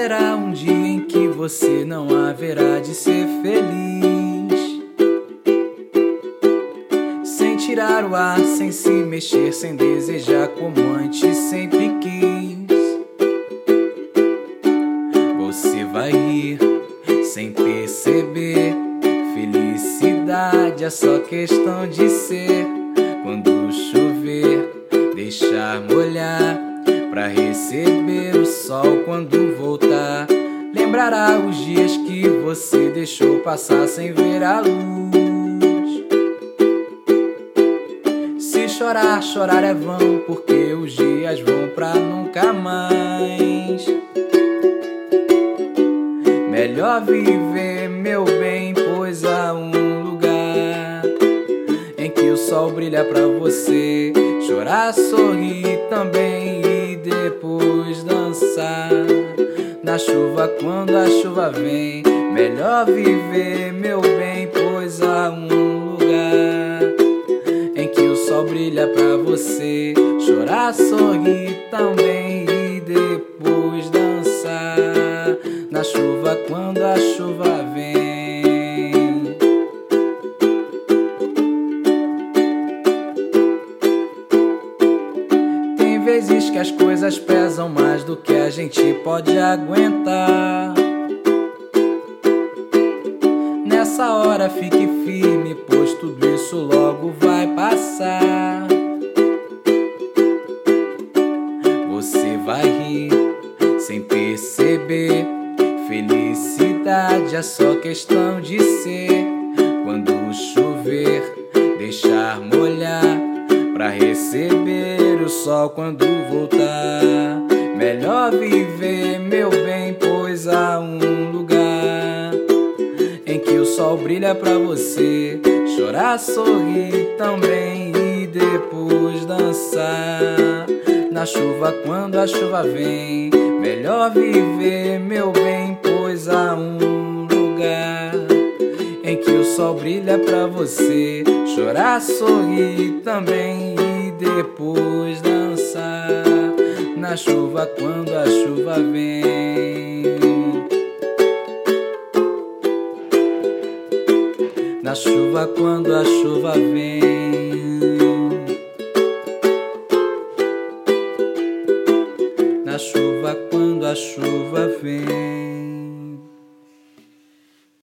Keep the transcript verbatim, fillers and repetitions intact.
haverá um dia em que você não haverá de ser feliz. Sem tirar o ar, sem se mexer, sem desejar como antes sempre quis. Você vai rir sem perceber. Felicidade é só questão de ser. Quando chover, deixar molhar pra receber o sol quando voltar. Lembrará os dias que você deixou passar sem ver a luz. Se chorar, chorar é vão, porque os dias vão pra nunca mais. Melhor viver, meu bem, pois há um lugar em que o sol brilha pra você. Chorar, sorrir também, depois dançar na chuva quando a chuva vem. Melhor viver, meu bem, pois há um lugar em que o sol brilha pra você. Chorar, sorrir também e depois dançar na chuva quando a chuva vem. Tem vezes que as coisas pesam mais do que a gente pode aguentar. Nessa hora fique firme, pois tudo isso logo vai passar. Você vai rir sem perceber. Felicidade é só questão de ser. Quando chover, deixar molhar pra receber o sol quando voltar. Melhor viver, meu bem, pois há um lugar em que o sol brilha pra você. Chorar, sorrir também e depois dançar na chuva quando a chuva vem. Melhor viver, meu bem, pois há um lugar em que o sol brilha pra você. Chorar, sorrir também e depois dançar na chuva quando a chuva vem. Na chuva quando a chuva vem.